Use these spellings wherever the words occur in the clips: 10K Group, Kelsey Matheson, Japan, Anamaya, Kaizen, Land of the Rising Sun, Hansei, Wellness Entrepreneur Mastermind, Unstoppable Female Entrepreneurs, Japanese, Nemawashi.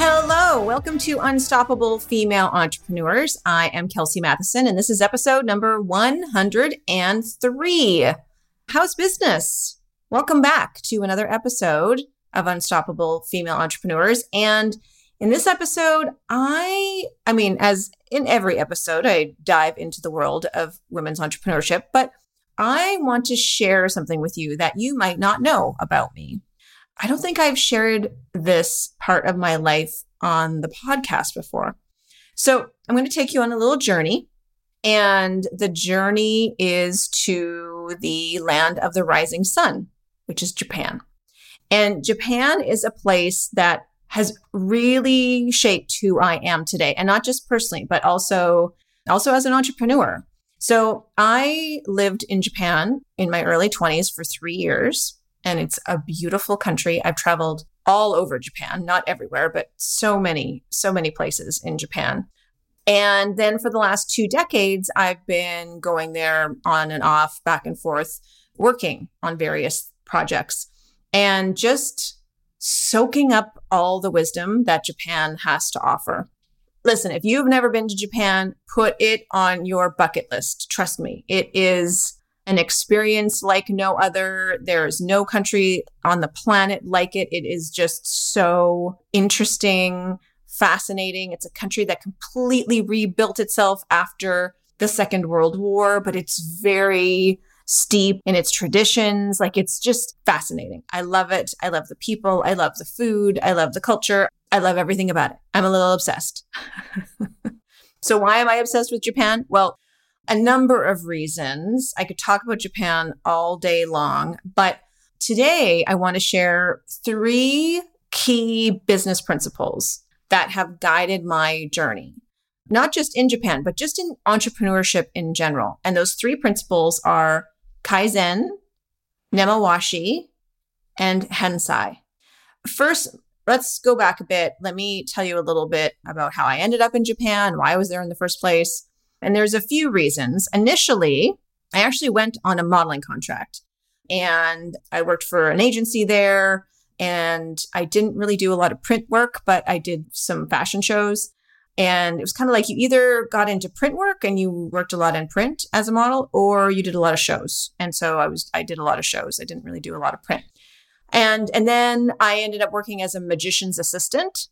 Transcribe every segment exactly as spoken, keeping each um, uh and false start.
Hello, welcome to Unstoppable Female Entrepreneurs. I am Kelsey Matheson, and this is episode number one hundred three. How's business? Welcome back to another episode of Unstoppable Female Entrepreneurs. And in this episode, I, I mean, as in every episode, I dive into the world of women's entrepreneurship, but I want to share something with you that you might not know about me. I don't think I've shared this part of my life on the podcast before. So I'm going to take you on a little journey, and the journey is to the land of the rising sun, which is Japan. And Japan is a place that has really shaped who I am today, and not just personally, but also, also as an entrepreneur. So I lived in Japan in my early twenties for three years. And it's a beautiful country. I've traveled all over Japan, not everywhere, but so many, so many places in Japan. And then for the last two decades, I've been going there on and off, back and forth, working on various projects and just soaking up all the wisdom that Japan has to offer. Listen, if you've never been to Japan, put it on your bucket list. Trust me, it is an experience like no other. There is no country on the planet like it. It is just so interesting, fascinating. It's a country that completely rebuilt itself after the Second World War, but it's very steep in its traditions. Like, it's just fascinating. I love it. I love the people. I love the food. I love the culture. I love everything about it. I'm a little obsessed. So why am I obsessed with Japan? Well, a number of reasons. I could talk about Japan all day long, but today I want to share three key business principles that have guided my journey, not just in Japan, but just in entrepreneurship in general. And those three principles are Kaizen, Nemawashi, and Hansei. First, let's go back a bit. Let me tell you a little bit about how I ended up in Japan, why I was there in the first place. And there's a few reasons. Initially, I actually went on a modeling contract, and I worked for an agency there, and I didn't really do a lot of print work, but I did some fashion shows. And it was kind of like you either got into print work and you worked a lot in print as a model, or you did a lot of shows. And so I was, I did a lot of shows. I didn't really do a lot of print. And and then I ended up working as a magician's assistant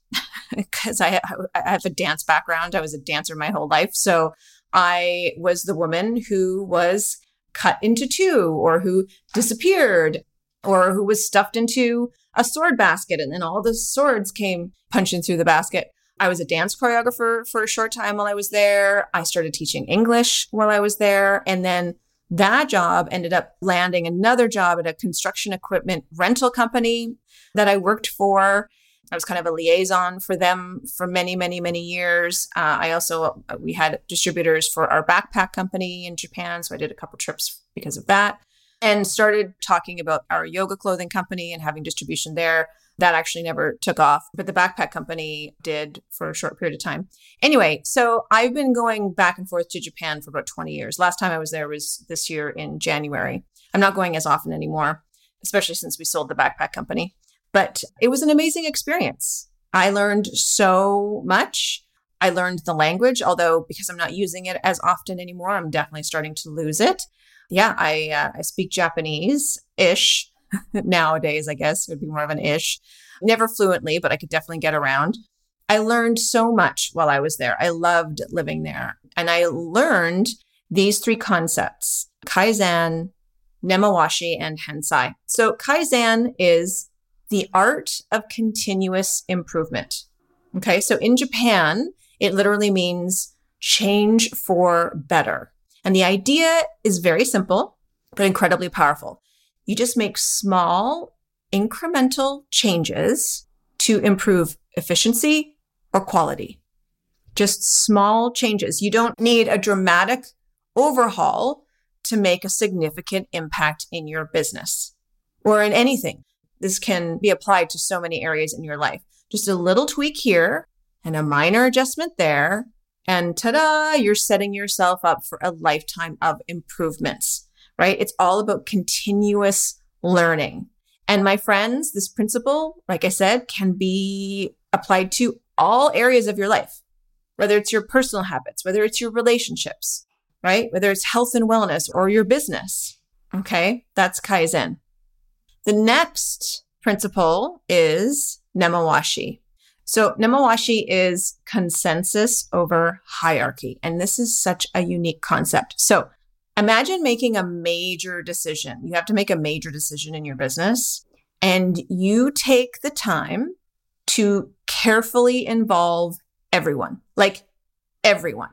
because I, I have a dance background. I was a dancer my whole life. So I was the woman who was cut into two, or who disappeared, or who was stuffed into a sword basket, and then all the swords came punching through the basket. I was a dance choreographer for a short time while I was there. I started teaching English while I was there. And then that job ended up landing another job at a construction equipment rental company that I worked for. I was kind of a liaison for them for many, many, many years. Uh, I also, we had distributors for our backpack company in Japan. So I did a couple trips because of that, and started talking about our yoga clothing company and having distribution there. That actually never took off, but the backpack company did for a short period of time. Anyway, so I've been going back and forth to Japan for about twenty years. Last time I was there was this year in January. I'm not going as often anymore, especially since we sold the backpack company. But it was an amazing experience. I learned so much. I learned the language, although because I'm not using it as often anymore, I'm definitely starting to lose it. Yeah, I uh, I speak Japanese-ish. Nowadays, I guess it would be more of an ish. Never fluently, but I could definitely get around. I learned so much while I was there. I loved living there. And I learned these three concepts: Kaizen, Nemawashi, and Hansei. So Kaizen is the art of continuous improvement. Okay, so in Japan, it literally means change for better. And the idea is very simple, but incredibly powerful. You just make small incremental changes to improve efficiency or quality. Just small changes. You don't need a dramatic overhaul to make a significant impact in your business or in anything. This can be applied to so many areas in your life. Just a little tweak here and a minor adjustment there, and ta-da, you're setting yourself up for a lifetime of improvements, right? It's all about continuous learning. And my friends, this principle, like I said, can be applied to all areas of your life, whether it's your personal habits, whether it's your relationships, right? Whether it's health and wellness or your business. Okay, that's Kaizen. The next principle is Nemawashi. So Nemawashi is consensus over hierarchy. And this is such a unique concept. So imagine making a major decision. You have to make a major decision in your business, and you take the time to carefully involve everyone, like everyone.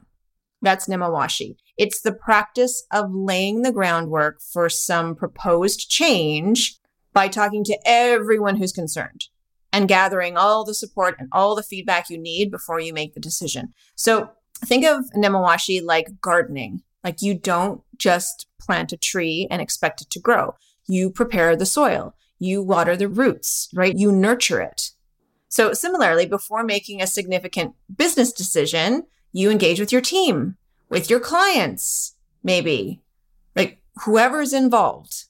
That's Nemawashi. It's the practice of laying the groundwork for some proposed change by talking to everyone who's concerned and gathering all the support and all the feedback you need before you make the decision. So think of Nemawashi like gardening. Like, you don't just plant a tree and expect it to grow. You prepare the soil, you water the roots, right? You nurture it. So similarly, before making a significant business decision, you engage with your team, with your clients, maybe, like whoever's involved.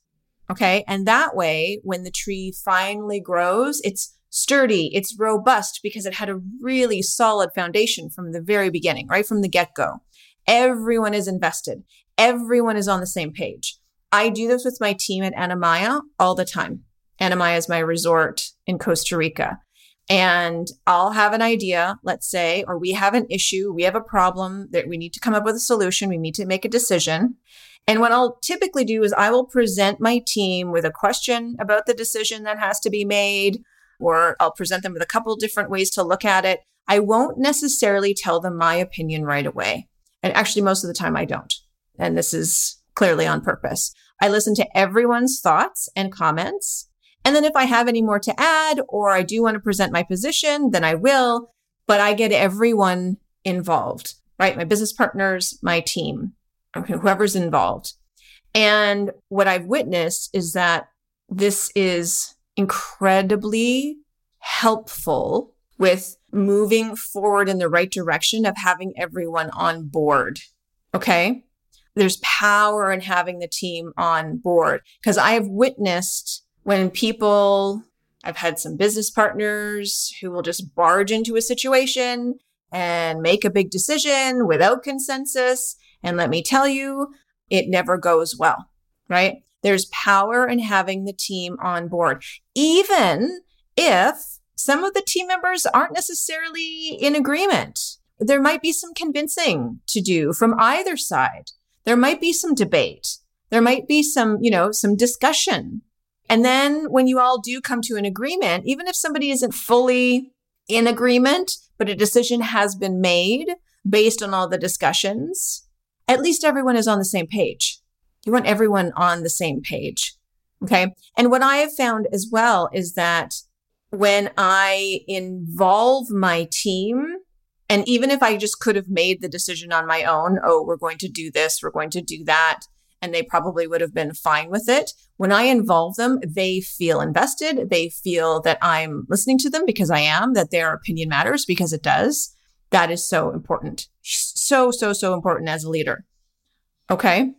Okay. And that way, when the tree finally grows, it's sturdy, it's robust, because it had a really solid foundation from the very beginning, right? From the get-go. Everyone is invested. Everyone is on the same page. I do this with my team at Anamaya all the time. Anamaya is my resort in Costa Rica. And I'll have an idea, let's say, or we have an issue, we have a problem that we need to come up with a solution, we need to make a decision. And what I'll typically do is I will present my team with a question about the decision that has to be made, or I'll present them with a couple different ways to look at it. I won't necessarily tell them my opinion right away. And actually, most of the time I don't. And this is clearly on purpose. I listen to everyone's thoughts and comments. And then if I have any more to add, or I do want to present my position, then I will. But I get everyone involved, right? My business partners, my team, whoever's involved. And what I've witnessed is that this is incredibly helpful with moving forward in the right direction of having everyone on board. Okay. There's power in having the team on board, because I have witnessed when people, I've had some business partners who will just barge into a situation and make a big decision without consensus. And let me tell you, it never goes well, right? There's power in having the team on board, even if some of the team members aren't necessarily in agreement. There might be some convincing to do from either side. There might be some debate. There might be some, you know, some discussion. And then when you all do come to an agreement, even if somebody isn't fully in agreement, but a decision has been made based on all the discussions, at least everyone is on the same page. You want everyone on the same page. Okay. And what I have found as well is that when I involve my team, and even if I just could have made the decision on my own, oh, we're going to do this, we're going to do that, and they probably would have been fine with it. When I involve them, they feel invested. They feel that I'm listening to them, because I am, that their opinion matters, because it does. That is so important. So, so, so important as a leader. Okay.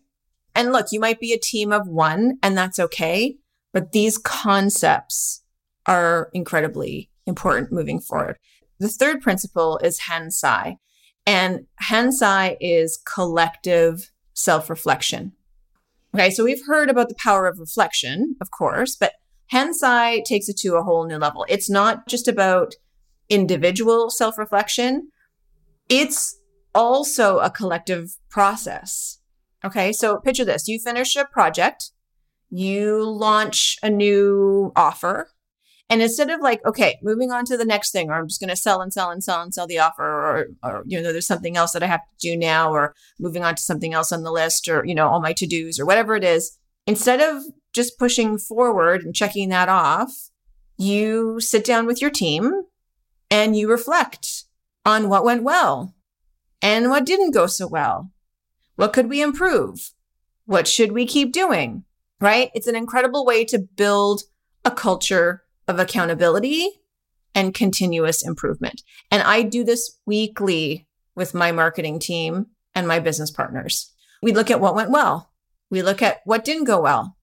And look, you might be a team of one, and that's okay. But these concepts are incredibly important moving forward. The third principle is Hansei. And Hansei is collective self-reflection. Okay, so we've heard about the power of reflection, of course, but Hansei takes it to a whole new level. It's not just about individual self-reflection. It's also a collective process. Okay, so picture this. You finish a project, you launch a new offer, and instead of like, okay, moving on to the next thing, or I'm just going to sell and sell and sell and sell the offer, or, or, you know, there's something else that I have to do now, or moving on to something else on the list, or, you know, all my to-dos or whatever it is. Instead of just pushing forward and checking that off, you sit down with your team and you reflect on what went well and what didn't go so well. What could we improve? What should we keep doing? Right? It's an incredible way to build a culture of accountability and continuous improvement. And I do this weekly with my marketing team and my business partners. We look at what went well. We look at what didn't go well.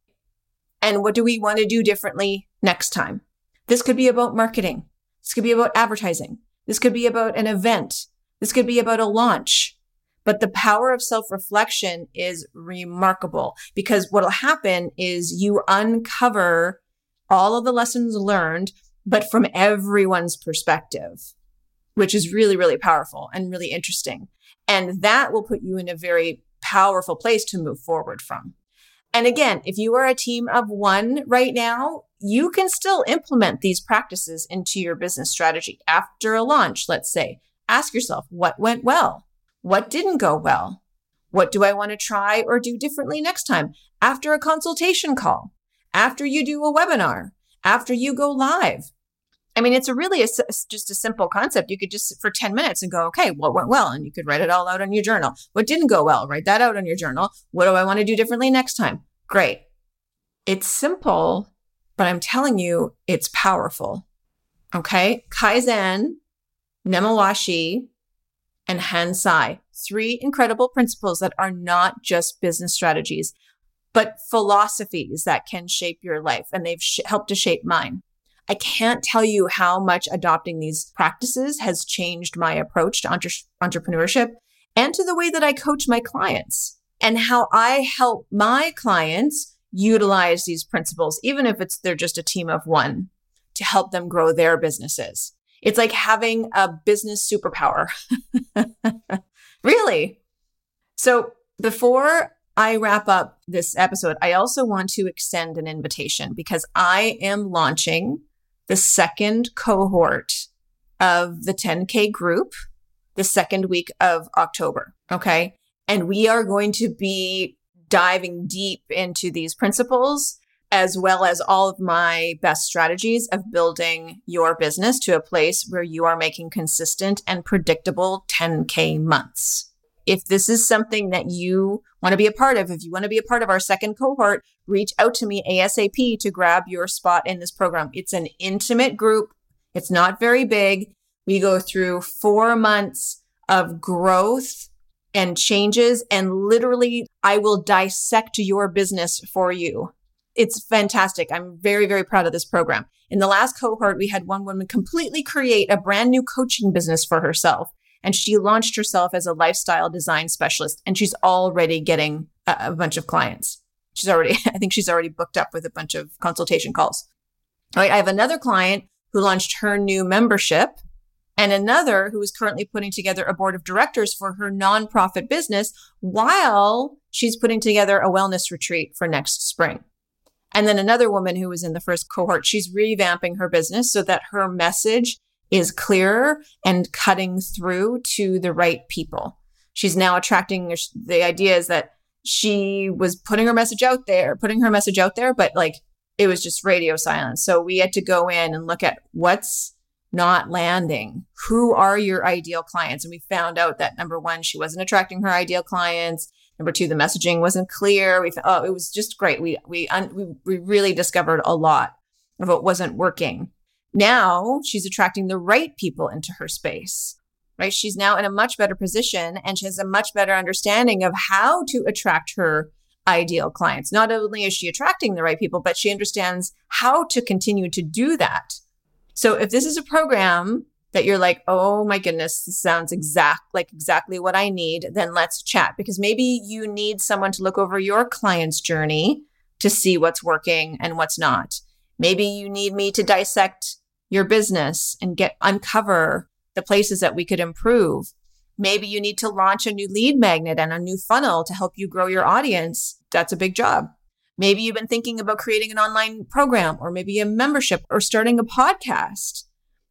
And what do we want to do differently next time? This could be about marketing. This could be about advertising. This could be about an event. This could be about a launch. But the power of self-reflection is remarkable, because what will happen is you uncover all of the lessons learned, but from everyone's perspective, which is really, really powerful and really interesting. And that will put you in a very powerful place to move forward from. And again, if you are a team of one right now, you can still implement these practices into your business strategy. After a launch, let's say, ask yourself, what went well? What didn't go well? What do I want to try or do differently next time? After a consultation call, after you do a webinar, after you go live. I mean, it's a really a, just a simple concept. You could just sit for ten minutes and go, okay, what went well? And you could write it all out on your journal. What didn't go well? Write that out on your journal. What do I want to do differently next time? Great. It's simple, but I'm telling you, it's powerful. Okay. Kaizen, Nemawashi, and Hansei, three incredible principles that are not just business strategies, but philosophies that can shape your life. And they've sh- helped to shape mine. I can't tell you how much adopting these practices has changed my approach to entre- entrepreneurship and to the way that I coach my clients and how I help my clients utilize these principles, even if it's they're just a team of one, to help them grow their businesses. It's like having a business superpower. Really. So before I wrap up this episode, I also want to extend an invitation, because I am launching the second cohort of the ten K group the second week of October. Okay. And we are going to be diving deep into these principles, as well as all of my best strategies of building your business to a place where you are making consistent and predictable ten K months. If this is something that you want to be a part of, if you want to be a part of our second cohort, reach out to me ASAP to grab your spot in this program. It's an intimate group. It's not very big. We go through four months of growth and changes, and literally I will dissect your business for you. It's fantastic. I'm very, very proud of this program. In the last cohort, we had one woman completely create a brand new coaching business for herself. And she launched herself as a lifestyle design specialist. And she's already getting a, a bunch of clients. She's already, I think she's already booked up with a bunch of consultation calls. All right. I have another client who launched her new membership, and another who is currently putting together a board of directors for her nonprofit business while she's putting together a wellness retreat for next spring. And then another woman who was in the first cohort, she's revamping her business so that her message is clearer and cutting through to the right people. She's now attracting, the idea is that she was putting her message out there, putting her message out there, but like it was just radio silence. So we had to go in and look at what's not landing. Who are your ideal clients? And we found out that number one, she wasn't attracting her ideal clients. Number two, the messaging wasn't clear. We th- oh, it was just great. We we, un- we we really discovered a lot of what wasn't working. Now she's attracting the right people into her space, right? She's now in a much better position, and she has a much better understanding of how to attract her ideal clients. Not only is she attracting the right people, but she understands how to continue to do that. So if this is a program that you're like, oh my goodness, this sounds exact, like exactly what I need, then let's chat. Because maybe you need someone to look over your client's journey to see what's working and what's not. Maybe you need me to dissect your business and get uncover the places that we could improve. Maybe you need to launch a new lead magnet and a new funnel to help you grow your audience. That's a big job. Maybe you've been thinking about creating an online program, or maybe a membership, or starting a podcast.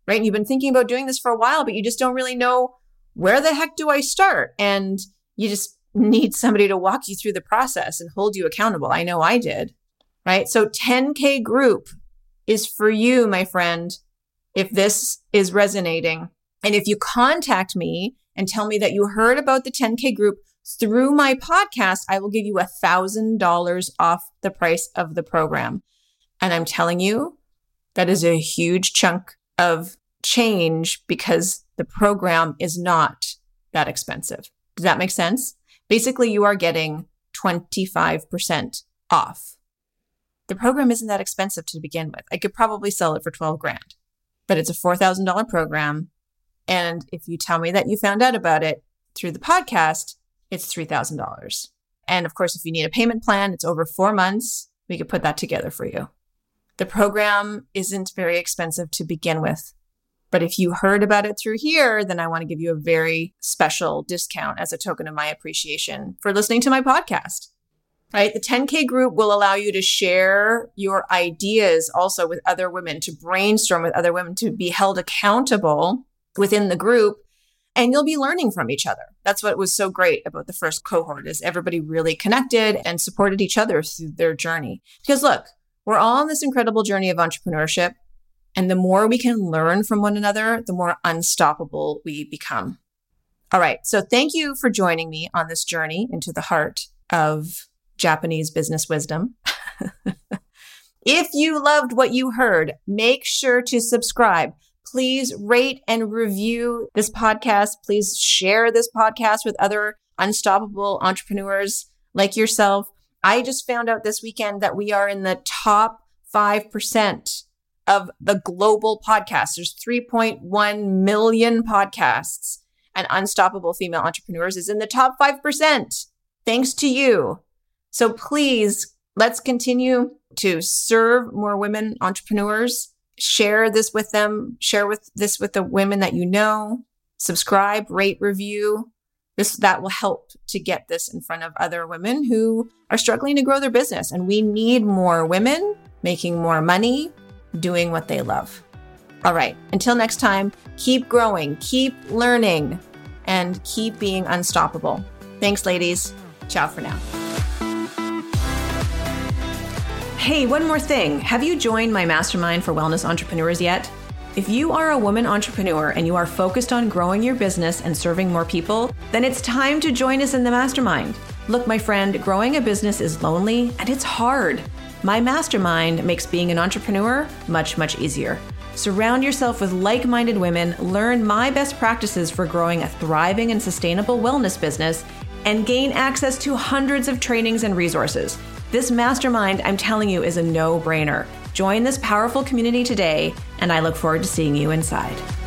Right? And you've been thinking about doing this for a while, but you just don't really know, where the heck do I start? And you just need somebody to walk you through the process and hold you accountable. I know I did, right? So ten K Group is for you, my friend, if this is resonating. And if you contact me and tell me that you heard about the ten K Group Through my podcast, I will give you one thousand dollars off the price of the program. And I'm telling you, that is a huge chunk of change because the program is not that expensive. Does that make sense? Basically, you are getting twenty-five percent off. The program isn't that expensive to begin with. I could probably sell it for twelve grand, but it's a four thousand dollars program. And if you tell me that you found out about it through the podcast, it's three thousand dollars. And of course, if you need a payment plan, it's over four months. We could put that together for you. The program isn't very expensive to begin with, but if you heard about it through here, then I want to give you a very special discount as a token of my appreciation for listening to my podcast, right? The ten K group will allow you to share your ideas also with other women, to brainstorm with other women, to be held accountable within the group, and you'll be learning from each other. That's what was so great about the first cohort is everybody really connected and supported each other through their journey. Because look, we're all on this incredible journey of entrepreneurship. And the more we can learn from one another, the more unstoppable we become. All right. So thank you for joining me on this journey into the heart of Japanese business wisdom. If you loved what you heard, make sure to subscribe. Please rate and review this podcast. Please share this podcast with other unstoppable entrepreneurs like yourself. I just found out this weekend that we are in the top five percent of the global podcasts. There's three point one million podcasts, and Unstoppable Female Entrepreneurs is in the top five percent, thanks to you. So please, let's continue to serve more women entrepreneurs. Share this with them. Share with this with the women that you know. Subscribe, rate, review. This, that will help to get this in front of other women who are struggling to grow their business. And we need more women making more money, doing what they love. All right. Until next time, keep growing, keep learning, and keep being unstoppable. Thanks, ladies. Ciao for now. Hey, one more thing. Have you joined my mastermind for wellness entrepreneurs yet? If you are a woman entrepreneur and you are focused on growing your business and serving more people, then it's time to join us in the mastermind. Look, my friend, growing a business is lonely and it's hard. My mastermind makes being an entrepreneur much, much easier. Surround yourself with like-minded women, learn my best practices for growing a thriving and sustainable wellness business, and gain access to hundreds of trainings and resources. This mastermind, I'm telling you, is a no-brainer. Join this powerful community today, and I look forward to seeing you inside.